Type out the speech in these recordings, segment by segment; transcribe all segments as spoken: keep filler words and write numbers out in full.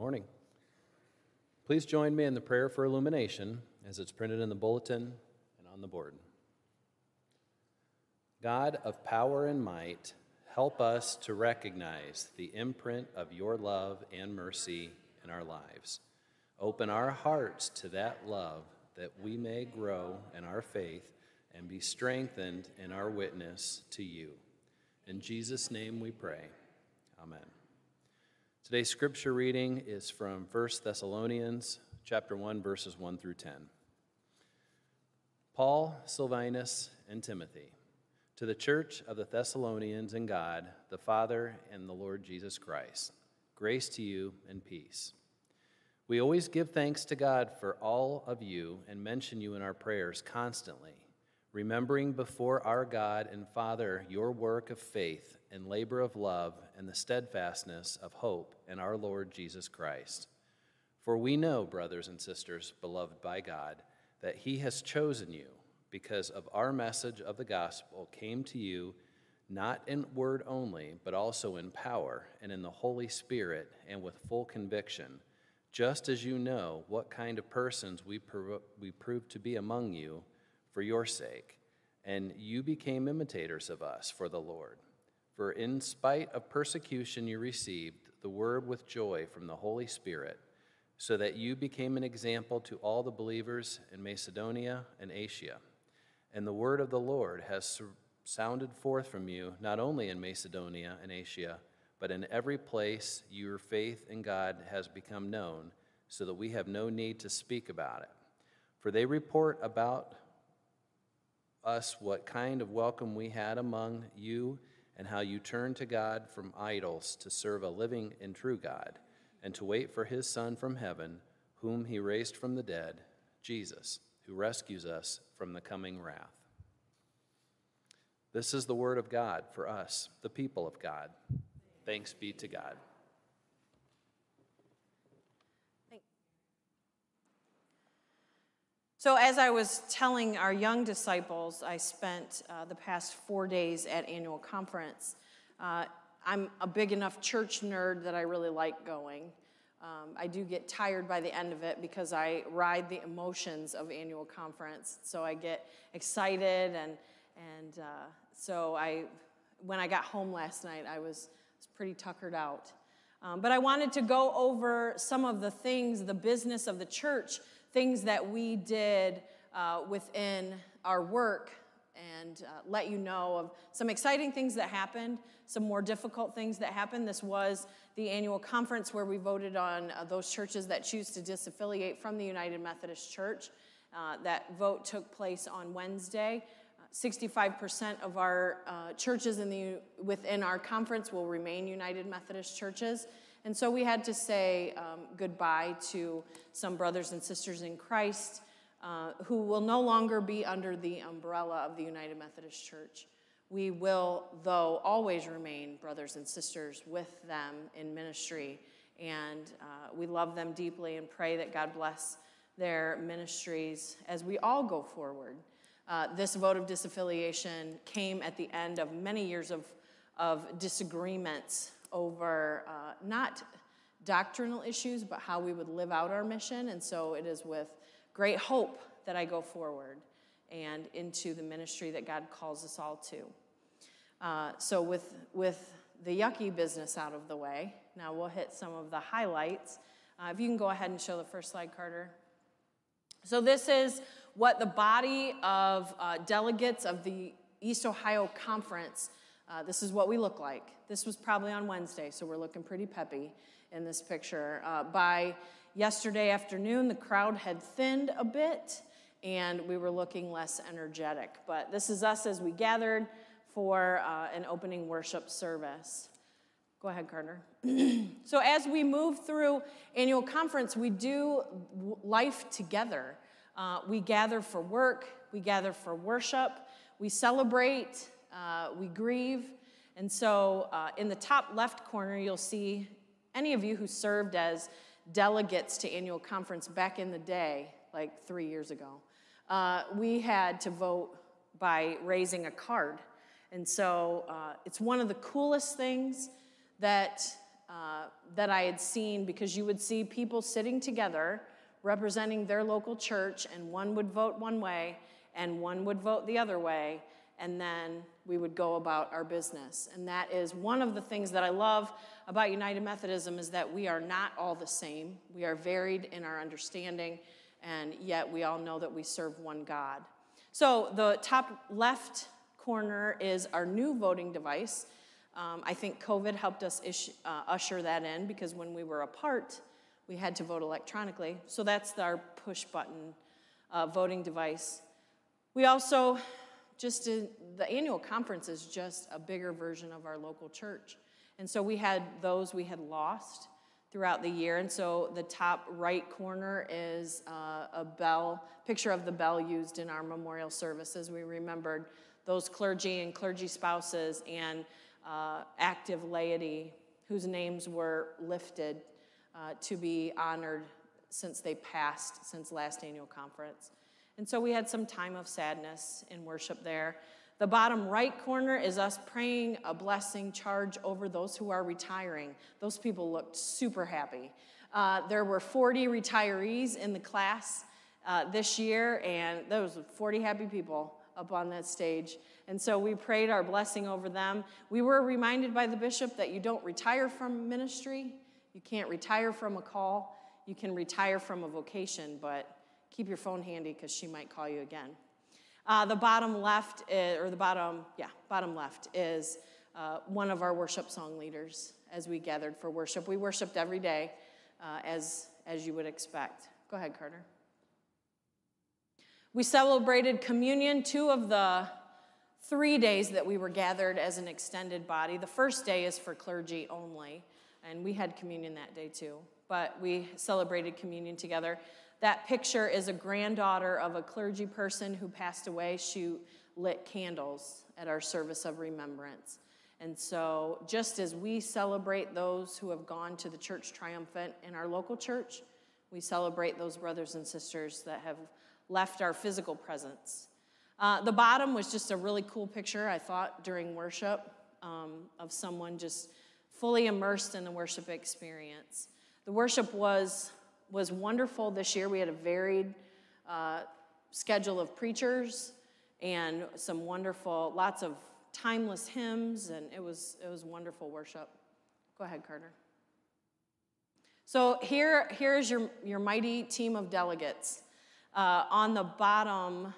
morning. Please join me in the prayer for illumination as it's printed in the bulletin and on the board. God of power and might, help us to recognize the imprint of your love and mercy in our lives. Open our hearts to that love that we may grow in our faith and be strengthened in our witness to you. In Jesus' name we pray. Amen. Today's scripture reading is from First Thessalonians chapter one, verses one through ten. Paul, Silvanus, and Timothy, to the church of the Thessalonians in God, the Father and the Lord Jesus Christ, grace to you and peace. We always give thanks to God for all of you and mention you in our prayers constantly, remembering before our God and Father your work of faith and labor of love and the steadfastness of hope in our Lord Jesus Christ. For we know, brothers and sisters, beloved by God, that he has chosen you because of our message of the gospel came to you not in word only, but also in power and in the Holy Spirit and with full conviction, just as you know what kind of persons we prov- we prove to be among you for your sake, and you became imitators of us for the Lord. For in spite of persecution you received the word with joy from the Holy Spirit, so that you became an example to all the believers in Macedonia and Asia. And the word of the Lord has sounded forth from you, not only in Macedonia and Asia, but in every place your faith in God has become known, so that we have no need to speak about it. For they report about us what kind of welcome we had among you, and how you turned to God from idols to serve a living and true God, and to wait for his Son from heaven, whom he raised from the dead, Jesus, who rescues us from the coming wrath. This is the word of God for us, the people of God. Thanks be to God. So as I was telling our young disciples, I spent uh, the past four days at annual conference. Uh, I'm a big enough church nerd that I really like going. Um, I do get tired by the end of it because I ride the emotions of annual conference. So I get excited, and and uh, so I, when I got home last night, I was, was pretty tuckered out. Um, but I wanted to go over some of the things, the business of the church, things that we did uh, within our work, and uh, let you know of some exciting things that happened, some more difficult things that happened. This was the annual conference where we voted on uh, those churches that choose to disaffiliate from the United Methodist Church. Uh, that vote took place on Wednesday. sixty-five percent of our uh, churches in the, within our conference will remain United Methodist churches. And so we had to say um, goodbye to some brothers and sisters in Christ uh, who will no longer be under the umbrella of the United Methodist Church. We will, though, always remain brothers and sisters with them in ministry, and uh, we love them deeply and pray that God bless their ministries as we all go forward. Uh, this vote of disaffiliation came at the end of many years of, of disagreements over uh, not doctrinal issues, but how we would live out our mission. And so it is with great hope that I go forward and into the ministry that God calls us all to. Uh, so with, with the yucky business out of the way, now we'll hit some of the highlights. Uh, if you can go ahead and show the first slide, Carter. So this is what the body of uh, delegates of the East Ohio Conference, uh, this is what we look like. This was probably on Wednesday, so we're looking pretty peppy in this picture. Uh, by yesterday afternoon, the crowd had thinned a bit, and we were looking less energetic. But this is us as we gathered for uh, an opening worship service. Go ahead, Carter. So as we move through annual conference, we do life together. Uh, we gather for work. We gather for worship. We celebrate. Uh, we grieve. And so uh, in the top left corner, you'll see any of you who served as delegates to annual conference back in the day, like three years ago. Uh, we had to vote by raising a card. And so uh, it's one of the coolest things that uh, that I had seen, because you would see people sitting together representing their local church, and one would vote one way and one would vote the other way, and then we would go about our business. And that is one of the things that I love about United Methodism, is that we are not all the same. We are varied in our understanding, and yet we all know that we serve one God. So the top left corner is our new voting device. Um, I think COVID helped us ish, uh, usher that in, because when we were apart, we had to vote electronically. So that's our push button uh, voting device. We also, just in, the annual conference is just a bigger version of our local church. And so we had those we had lost throughout the year. And so the top right corner is uh, a bell, picture of the bell used in our memorial services. We remembered those clergy and clergy spouses and uh, active laity whose names were lifted uh, to be honored since they passed, since last annual conference. And so we had some time of sadness in worship there. The bottom right corner is us praying a blessing charge over those who are retiring. Those people looked super happy. Uh, there were forty retirees in the class uh, this year, and there was forty happy people up on that stage. And so we prayed our blessing over them. We were reminded by the bishop that you don't retire from ministry. You can't retire from a call. You can retire from a vocation, but keep your phone handy, because she might call you again. Uh, the bottom left, is, or the bottom, yeah, bottom left is uh, one of our worship song leaders as we gathered for worship. We worshiped every day, uh, as, as you would expect. Go ahead, Carter. We celebrated communion two of the three days that we were gathered as an extended body. The first day is for clergy only, and we had communion that day too. But we celebrated communion together. That picture is a granddaughter of a clergy person who passed away. She lit candles at our service of remembrance. And so just as we celebrate those who have gone to the church triumphant in our local church, we celebrate those brothers and sisters that have left our physical presence. Uh, the bottom was just a really cool picture, I thought, during worship, um, of someone just fully immersed in the worship experience. The worship was... was wonderful this year. We had a varied uh, schedule of preachers and some wonderful, lots of timeless hymns, and it was, it was wonderful worship. Go ahead, Carter. So here, here is your, your mighty team of delegates. Uh, on the bottom,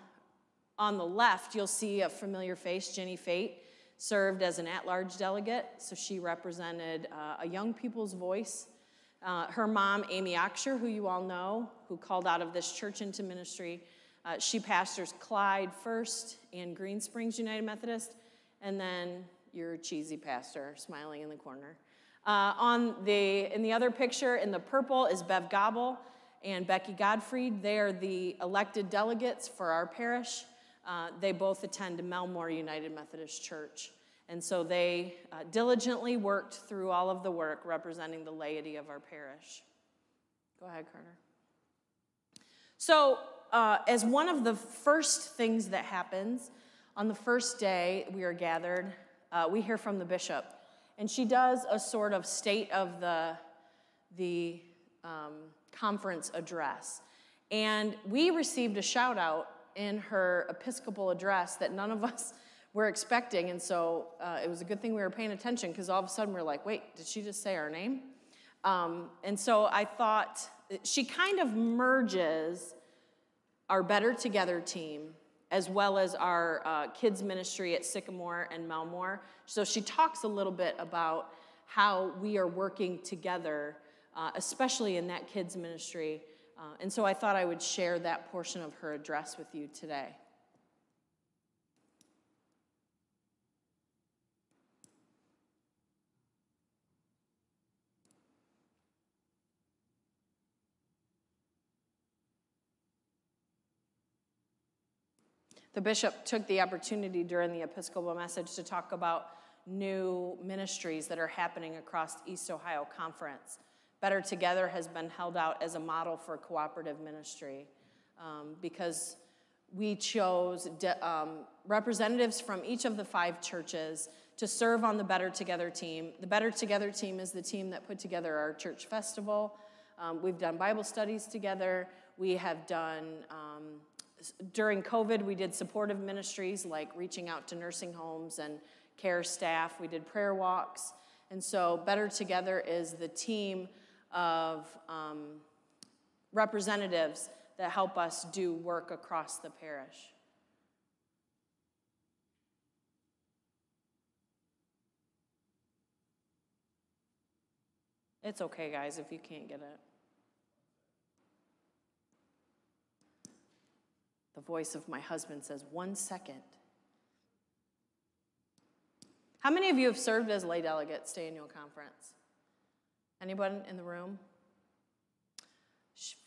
on the left, you'll see a familiar face. Ginny Fate served as an at-large delegate, so she represented uh, a young people's voice. Uh, her mom, Amy Oxher, who you all know, who called out of this church into ministry, uh, she pastors Clyde First and Green Springs United Methodist, and then your cheesy pastor smiling in the corner. Uh, on the, in the other picture, in the purple, is Bev Gobble and Becky Gottfried. They are the elected delegates for our parish. Uh, they both attend Melmore United Methodist Church. And so they uh, diligently worked through all of the work representing the laity of our parish. Go ahead, Carter. So uh, as one of the first things that happens, on the first day we are gathered, uh, we hear from the bishop. And she does a sort of state of the, the um, conference address. And we received a shout out in her Episcopal address that none of us we're expecting, and so uh, it was a good thing we were paying attention, because all of a sudden we were like, wait, did she just say our name? Um, and so I thought, she kind of merges our Better Together team as well as our uh, kids ministry at Sycamore and Melmore. So she talks a little bit about how we are working together, uh, especially in that kids ministry. Uh, and so I thought I would share that portion of her address with you today. The bishop took the opportunity during the Episcopal message to talk about new ministries that are happening across East Ohio Conference. Better Together has been held out as a model for cooperative ministry, um, because we chose de um, representatives from each of the five churches to serve on the Better Together team. The Better Together team is the team that put together our church festival. Um, we've done Bible studies together. We have done, um, during COVID, we did supportive ministries like reaching out to nursing homes and care staff. We did prayer walks. And so Better Together is the team of um, representatives that help us do work across the parish. It's okay, guys, if you can't get it. The voice of my husband says, one second. How many of you have served as lay delegates to annual conference? Anyone in the room?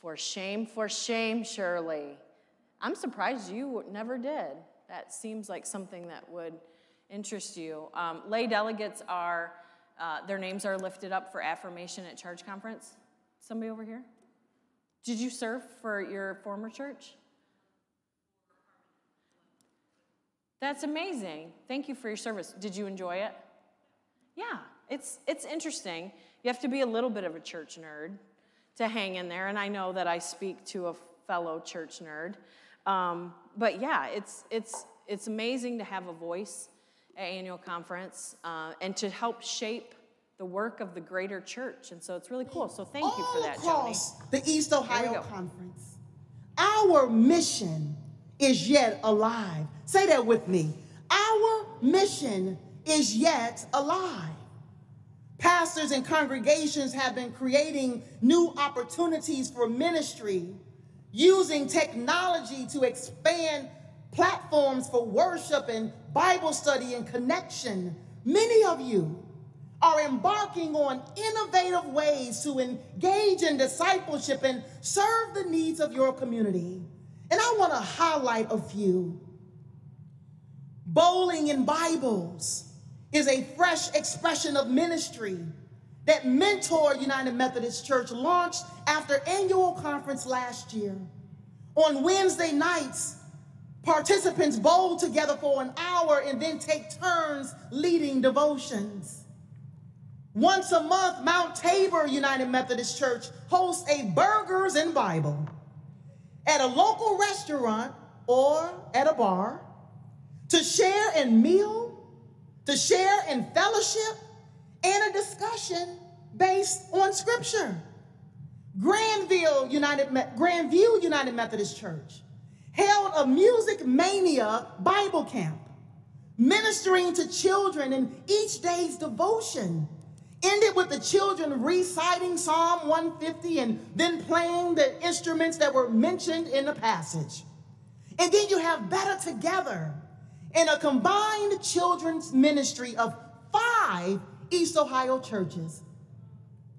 For shame, for shame, Shirley. I'm surprised you never did. That seems like something that would interest you. Um, lay delegates are, uh, their names are lifted up for affirmation at church conference. Somebody over here? Did you serve for your former church? That's amazing. Thank you for your service. Did you enjoy it? Yeah, it's, it's interesting. You have to be a little bit of a church nerd to hang in there, and I know that I speak to a fellow church nerd. Um, but yeah, it's, it's, it's amazing to have a voice at annual conference uh, and to help shape the work of the greater church, and so it's really cool. So thank All you for that, across Joni. The East Ohio Conference, our mission is yet alive. Say that with me. Our mission is yet alive. Pastors and congregations have been creating new opportunities for ministry, using technology to expand platforms for worship and Bible study and connection. Many of you are embarking on innovative ways to engage in discipleship and serve the needs of your community. And I want to highlight a few. Bowling in Bibles is a fresh expression of ministry that Mentor United Methodist Church launched after annual conference last year. On Wednesday nights, participants bowl together for an hour and then take turns leading devotions. Once a month, Mount Tabor United Methodist Church hosts a Burgers and Bible at a local restaurant or at a bar to share in meal, to share in fellowship, and a discussion based on scripture. Grandview United, Grandview United Methodist Church held a Music Mania Bible camp, ministering to children in each day's devotion. Ended with the children reciting Psalm one fifty and then playing the instruments that were mentioned in the passage. And then you have Better Together, in a combined children's ministry of five East Ohio churches.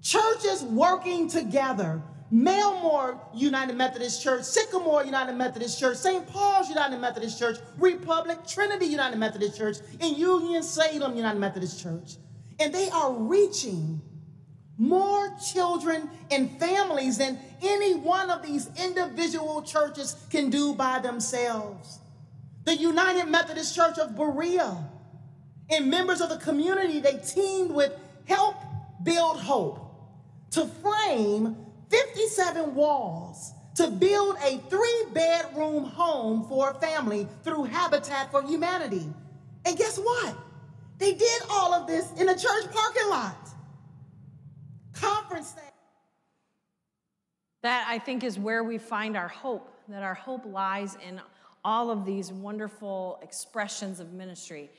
Churches working together: Melmore United Methodist Church, Sycamore United Methodist Church, Saint Paul's United Methodist Church, Republic Trinity United Methodist Church, and Union Salem United Methodist Church. And they are reaching more children and families than any one of these individual churches can do by themselves. The United Methodist Church of Berea and members of the community, they teamed with Help Build Hope to frame fifty-seven walls to build a three-bedroom home for a family through Habitat for Humanity. And guess what? They did all of this in a church parking lot. Conference thing. That, I think, is where we find our hope, that our hope lies in all of these wonderful expressions of ministry.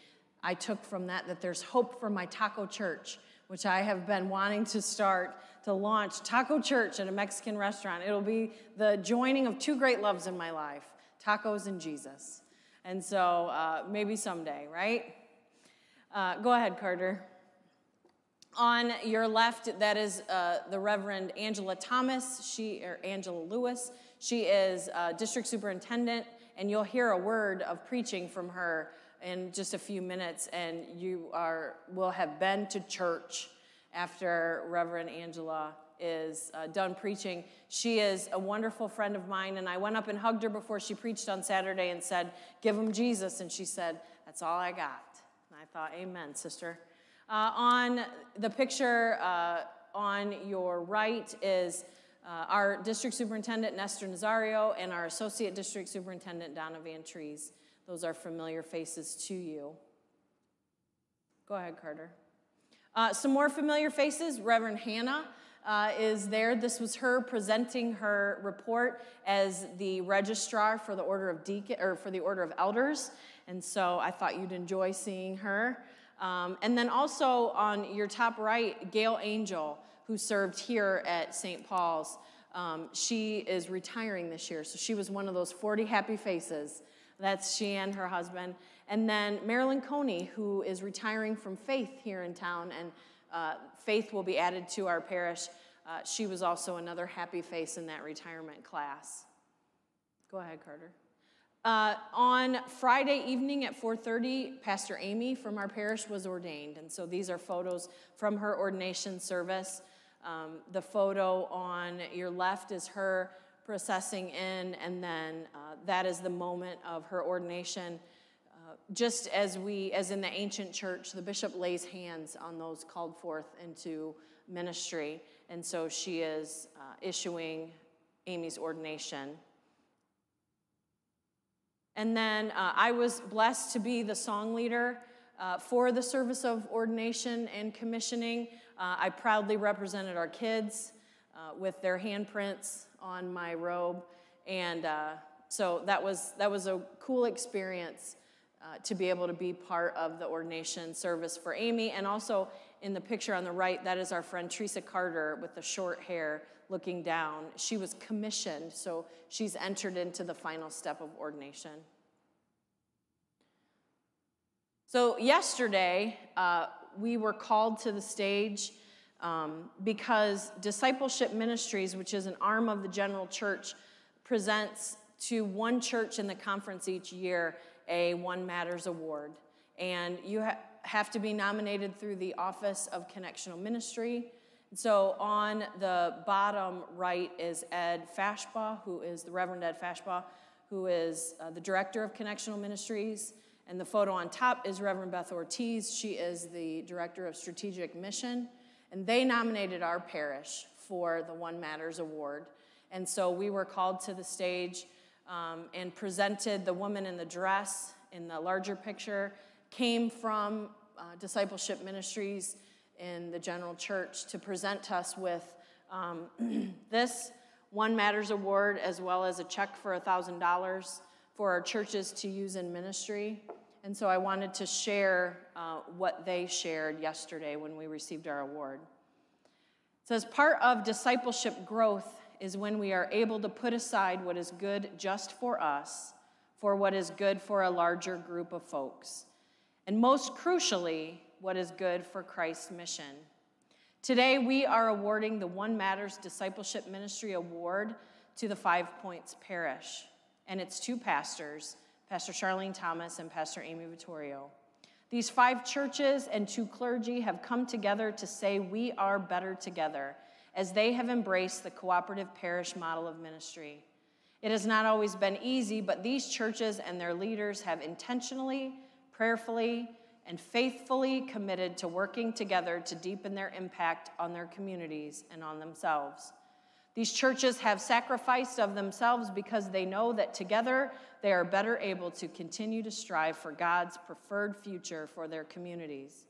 I took from that that there's hope for my taco church, which I have been wanting to start, to launch taco church at a Mexican restaurant. It'll be the joining of two great loves in my life, tacos and Jesus. And so uh, maybe someday, right? Uh, go ahead, Carter. On your left, that is uh, the Reverend Angela Thomas, she, or Angela Lewis. She is uh, district superintendent. And you'll hear a word of preaching from her in just a few minutes, and you are will have been to church after Reverend Angela is uh, done preaching. She is a wonderful friend of mine, and I went up and hugged her before she preached on Saturday and said, "Give them Jesus," and she said, "That's all I got." And I thought, amen, sister. Uh, on the picture uh, on your right is uh, our district superintendent, Nestor Nazario, and our associate district superintendent, Donna Van Trees. Those are familiar faces to you. Go ahead, Carter. Uh, some more familiar faces. Reverend Hannah uh, is there. This was her presenting her report as the registrar for the Order of Deacon or for the Order of Elders, and so I thought you'd enjoy seeing her. Um, and then also on your top right, Gail Angel, who served here at Saint Paul's. Um, she is retiring this year, so she was one of those forty happy faces. That's she and her husband. And then Marilyn Coney, who is retiring from Faith here in town, and uh, Faith will be added to our parish. Uh, she was also another happy face in that retirement class. Go ahead, Carter. Uh, on Friday evening at four thirty, Pastor Amy from our parish was ordained, and so these are photos from her ordination service. Um, the photo on your left is her processing in, and then uh, that is the moment of her ordination. Uh, just as we, as in the ancient church, the bishop lays hands on those called forth into ministry, and so she is uh, issuing Amy's ordination. And then uh, I was blessed to be the song leader uh, for the service of ordination and commissioning. Uh, I proudly represented our kids uh, with their handprints on my robe. And uh, so that was, that was a cool experience uh, to be able to be part of the ordination service for Amy. And also in the picture on the right, that is our friend Teresa Carter with the short hair looking down. She was commissioned, so she's entered into the final step of ordination. So yesterday, uh, we were called to the stage um, because Discipleship Ministries, which is an arm of the general church, presents to one church in the conference each year a One Matters Award. And you ha have to be nominated through the Office of Connectional Ministry. So on the bottom right is Ed Fashbaugh, who is the Reverend Ed Fashbaugh, who is uh, the director of Connectional Ministries. And the photo on top is Reverend Beth Ortiz. She is the director of Strategic Mission. And they nominated our parish for the One Matters Award. And so we were called to the stage um, and presented. The woman in the dress in the larger picture came from uh, Discipleship Ministries in the general church to present us with um, this One Matters Award, as well as a check for one thousand dollars for our churches to use in ministry. And so I wanted to share uh, what they shared yesterday when we received our award. It says, part of discipleship growth is when we are able to put aside what is good just for us for what is good for a larger group of folks. And most crucially, what is good for Christ's mission. Today, we are awarding the One Matters Discipleship Ministry Award to the Five Points Parish and its two pastors, Pastor Charlene Thomas and Pastor Amy Vittorio. These five churches and two clergy have come together to say we are better together, as they have embraced the cooperative parish model of ministry. It has not always been easy, but these churches and their leaders have intentionally, prayerfully, and faithfully committed to working together to deepen their impact on their communities and on themselves. These churches have sacrificed of themselves because they know that together they are better able to continue to strive for God's preferred future for their communities.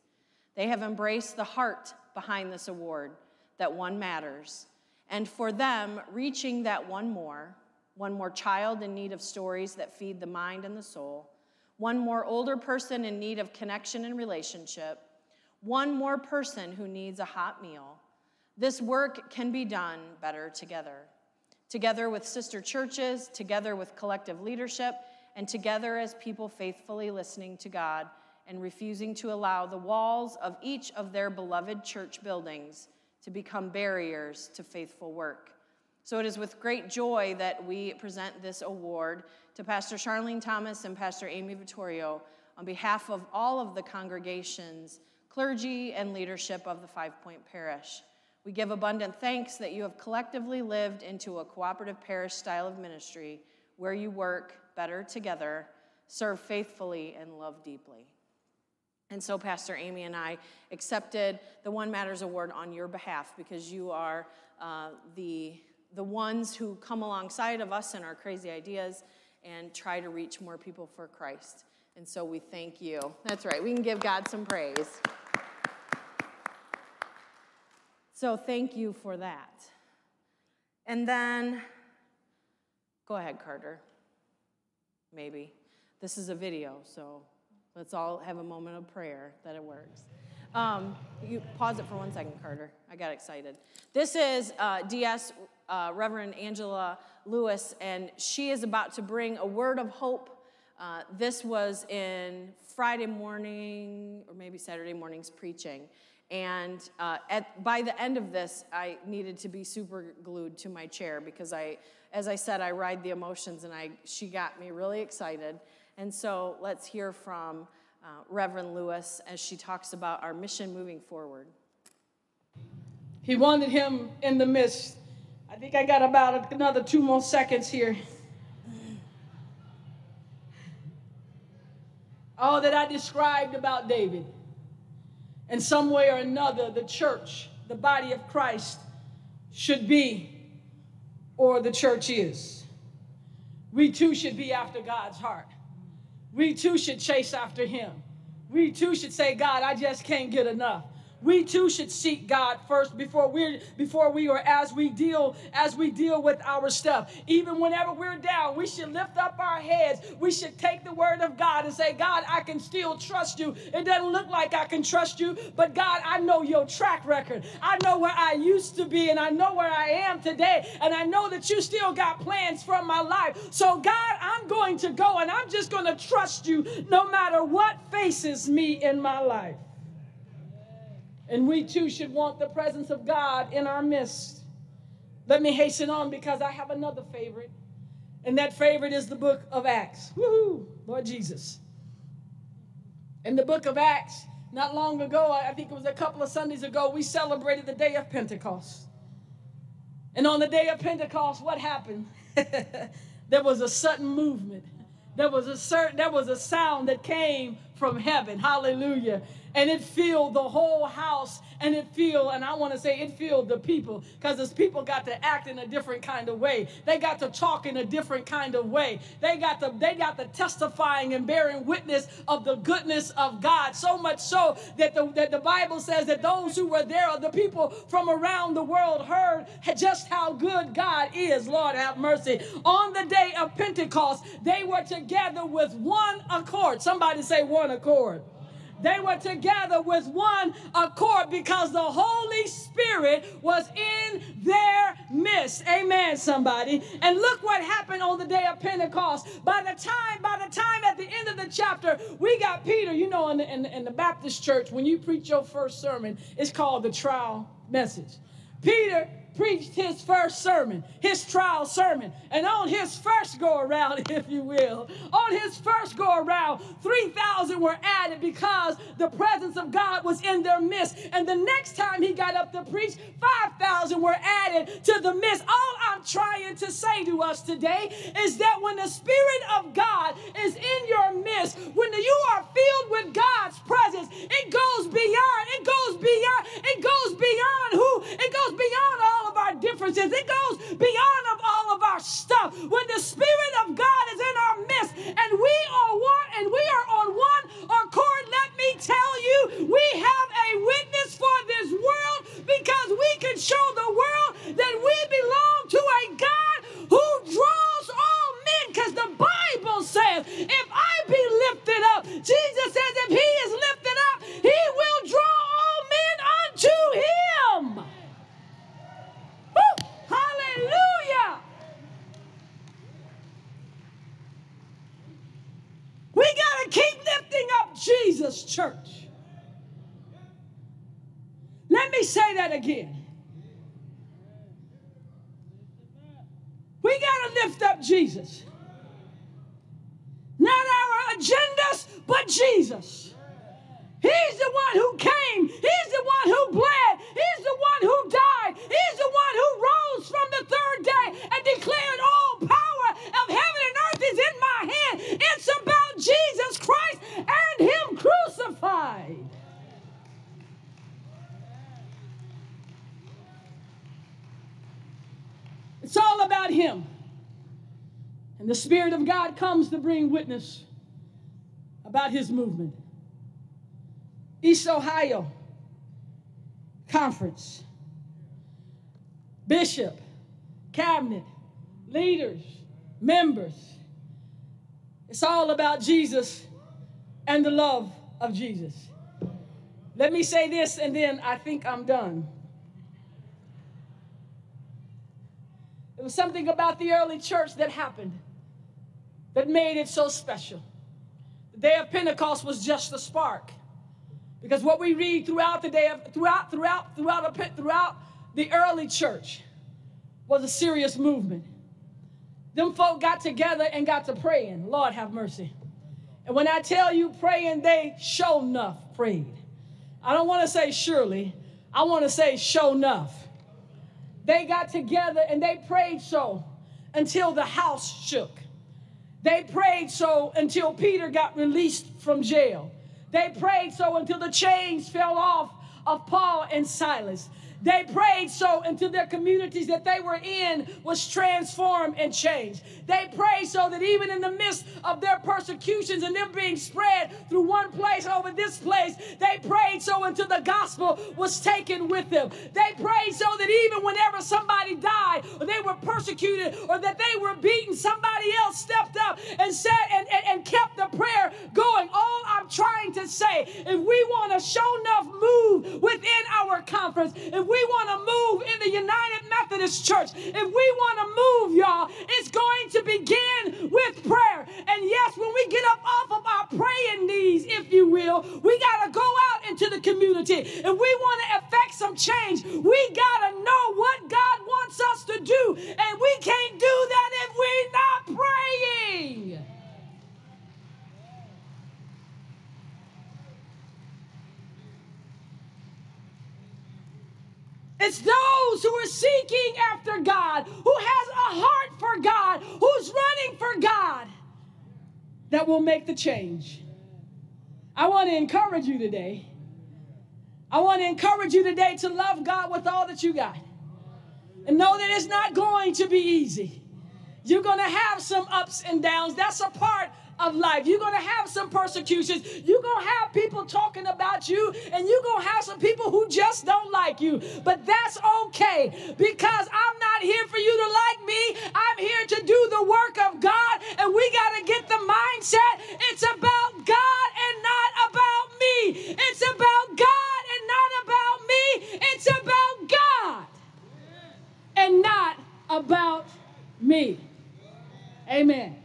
They have embraced the heart behind this award, that one matters. And for them, reaching that one more, one more child in need of stories that feed the mind and the soul, one more older person in need of connection and relationship, one more person who needs a hot meal. This work can be done better together. Together with sister churches, together with collective leadership, and together as people faithfully listening to God and refusing to allow the walls of each of their beloved church buildings to become barriers to faithful work. So it is with great joy that we present this award to Pastor Charlene Thomas and Pastor Amy Vittorio on behalf of all of the congregations, clergy, and leadership of the Five Point Parish. We give abundant thanks that you have collectively lived into a cooperative parish style of ministry where you work better together, serve faithfully, and love deeply. And so Pastor Amy and I accepted the One Matters Award on your behalf, because you are uh, the, the ones who come alongside of us in our crazy ideas and try to reach more people for Christ. And so we thank you. That's right. We can give God some praise. So thank you for that. And then, go ahead, Carter. Maybe. This is a video, so let's all have a moment of prayer that it works. Um, you pause it for one second, Carter. I got excited. This is uh, D S uh, Reverend Angela Lewis, and she is about to bring a word of hope. Uh, this was in Friday morning, or maybe Saturday morning's preaching. And uh, at, by the end of this, I needed to be super glued to my chair because I, as I said, I ride the emotions, and I she got me really excited. And so let's hear from uh, Reverend Lewis as she talks about our mission moving forward. He wanted him in the midst. I think I got about another two more seconds here. All that I described about David, in some way or another, the church, the body of Christ, should be, or the church is. We too should be after God's heart. We too should chase after him. We too should say, God, I just can't get enough. We too should seek God first before we before we or as we deal as we deal with our stuff. Even whenever we're down, we should lift up our heads. We should take the word of God and say, God, I can still trust you. It doesn't look like I can trust you, but God, I know your track record. I know where I used to be, and I know where I am today, and I know that you still got plans for my life. So God, I'm going to go, and I'm just going to trust you no matter what faces me in my life. And we too should want the presence of God in our midst. Let me hasten on, because I have another favorite. And that favorite is the book of Acts. Woohoo, Lord Jesus. In the book of Acts, not long ago, I think it was a couple of Sundays ago, we celebrated the day of Pentecost. And on the day of Pentecost, what happened? There was a sudden movement. There was a certain, there was a sound that came from heaven. Hallelujah. And it filled the whole house, and it filled, and I want to say it filled the people, because those people got to act in a different kind of way. They got to talk in a different kind of way. They got to, they got to testifying and bearing witness of the goodness of God, so much so that the, that the Bible says that those who were there, or the people from around the world, heard just how good God is. Lord have mercy. On the day of Pentecost, they were together with one accord. Somebody say one accord. They were together with one accord because the Holy Spirit was in their midst. Amen, somebody. And look what happened on the day of Pentecost. By the time, by the time at the end of the chapter, we got Peter. You know, in the, in, in the Baptist church, when you preach your first sermon, it's called the trial message. Peter preached his first sermon, his trial sermon. And on his first go-around, if you will, on his first go-around, three thousand were added because the presence of God was in their midst. And the next time he got up to preach, five thousand were added to the midst. All I'm trying to say to us today is that when the Spirit of God is in your midst, when you are filled with God's presence, it goes beyond, it goes beyond, it goes beyond who? It goes beyond all of our differences. It goes beyond of all of our stuff. When the Spirit of God is in our midst and we are one and we are on one accord, let me tell you, we have a witness for this world, because we can show the world that we belong to a God who draws all men, because the Bible says, if I be lifted up, Jesus says, if he is lifted up, he will draw all men unto him. Hallelujah! We got to keep lifting up Jesus, church. Let me say that again. We got to lift up Jesus. Not our agendas, but Jesus. He's the one who came. He's the one who bled. He's the one who died. He's the one who rose from the third day and declared, all power of heaven and earth is in my hand. It's about Jesus Christ and him crucified. And the Spirit of God comes to bring witness about his movement. East Ohio Conference. Bishop, cabinet, leaders, members. It's all about Jesus and the love of Jesus. Let me say this, and then I think I'm done. There was something about the early church that happened that made it so special. The day of Pentecost was just a spark, because what we read throughout the day of throughout throughout throughout a, throughout the early church was a serious movement. Them folk got together and got to praying. Lord have mercy. And when I tell you praying, they sure enough prayed. I don't want to say surely. I want to say sure enough. They got together and they prayed so until the house shook. They prayed so until Peter got released from jail. They prayed so until the chains fell off of Paul and Silas. They prayed so until their communities that they were in was transformed and changed. They prayed so that even in the midst of their persecutions and them being spread through one place over this place, they prayed so until the gospel was taken with them. They prayed so that even whenever somebody died or they were persecuted or that they were beaten, somebody else stepped up and said and, and, and kept the prayer going. All I'm trying to say, if we want to show enough move within our conference, if we want to move in the United Methodist Church, if we want to move, y'all, it's going to begin with prayer. And yes, when we get up off of our praying knees, if you will, we got to go out into the community. If we want to affect some change, we got to know what God wants us to do. And we can't do that if we're not praying. It's those who are seeking after God, who has a heart for God, who's running for God, that will make the change. I want to encourage you today. I want to encourage you today to love God with all that you got. And know that it's not going to be easy. You're going to have some ups and downs. That's a part of life. You're going to have some persecutions. You're going to have people talking about you, and you're going to have some people who just don't like you. But that's okay, because I'm not here for you to like me. I'm here to do the work of God, and we got to get the mindset. It's about God and not about me. It's about God and not about me. It's about God and not about me. Amen.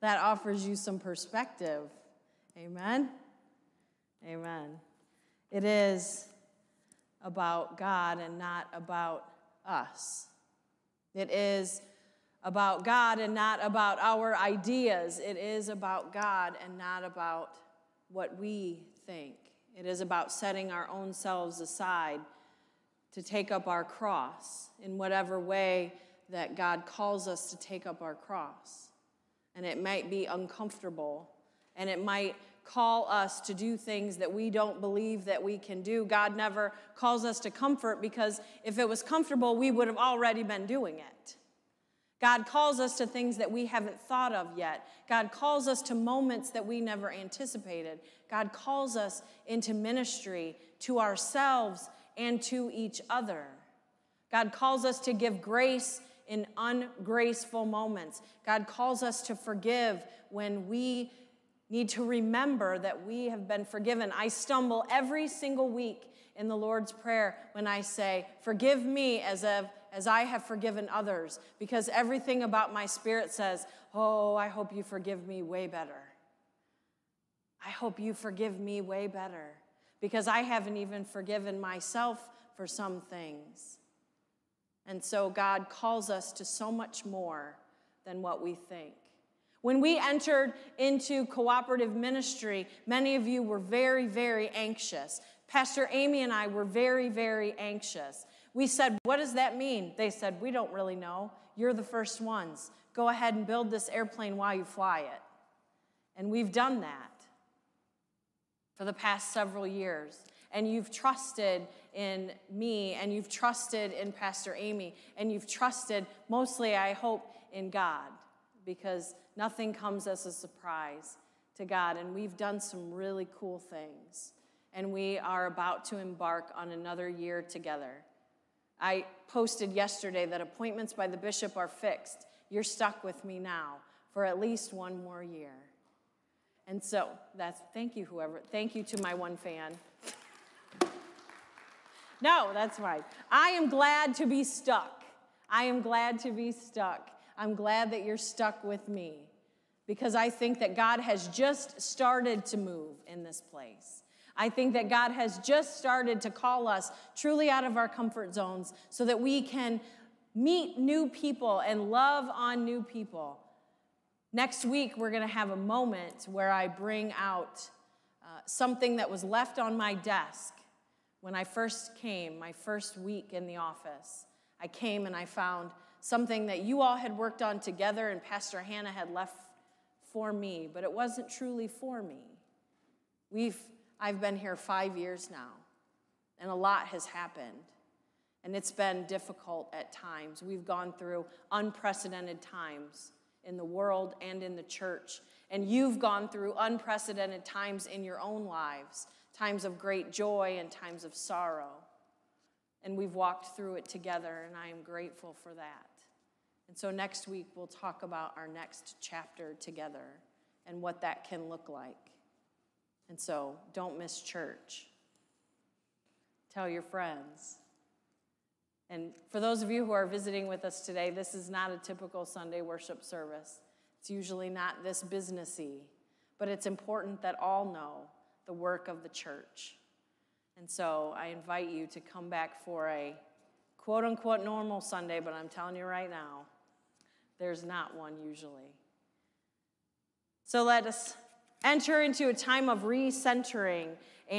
That offers you some perspective. Amen? Amen. It is about God and not about us. It is about God and not about our ideas. It is about God and not about what we think. It is about setting our own selves aside to take up our cross in whatever way that God calls us to take up our cross. And it might be uncomfortable, and it might call us to do things that we don't believe that we can do. God never calls us to comfort, because if it was comfortable, we would have already been doing it. God calls us to things that we haven't thought of yet. God calls us to moments that we never anticipated. God calls us into ministry to ourselves and to each other. God calls us to give grace in ungraceful moments. God calls us to forgive when we need to remember that we have been forgiven. I stumble every single week in the Lord's Prayer when I say, forgive me as, of, as I have forgiven others, because everything about my spirit says, oh, I hope you forgive me way better. I hope you forgive me way better, because I haven't even forgiven myself for some things. And so God calls us to so much more than what we think. When we entered into cooperative ministry, many of you were very, very anxious. Pastor Amy and I were very, very anxious. We said, what does that mean? They said, we don't really know. You're the first ones. Go ahead and build this airplane while you fly it. And we've done that. for the past several years, and you've trusted in me, and you've trusted in Pastor Amy, and you've trusted, mostly, I hope, in God, because nothing comes as a surprise to God, and we've done some really cool things, and we are about to embark on another year together. I posted yesterday that appointments by the bishop are fixed. You're stuck with me now for at least one more year. And so, that's, thank you, whoever, thank you to my one fan. No, that's right. I am glad to be stuck. I am glad to be stuck. I'm glad that you're stuck with me, because I think that God has just started to move in this place. I think that God has just started to call us truly out of our comfort zones so that we can meet new people and love on new people. Next week, we're going to have a moment where I bring out uh, something that was left on my desk when I first came, my first week in the office. I came and I found something that you all had worked on together and Pastor Hannah had left for me, but it wasn't truly for me. We've, I've been here five years now, and a lot has happened, and it's been difficult at times. We've gone through unprecedented times in the world and in the church, and you've gone through unprecedented times in your own lives, times of great joy and times of sorrow, and we've walked through it together, and I am grateful for that. And so next week, we'll talk about our next chapter together and what that can look like. And so don't miss church. Tell your friends. And for those of you who are visiting with us today, this is not a typical Sunday worship service. It's usually not this businessy, but it's important that all know the work of the church. And so I invite you to come back for a quote-unquote normal Sunday, but I'm telling you right now, there's not one usually. So let us enter into a time of recentering.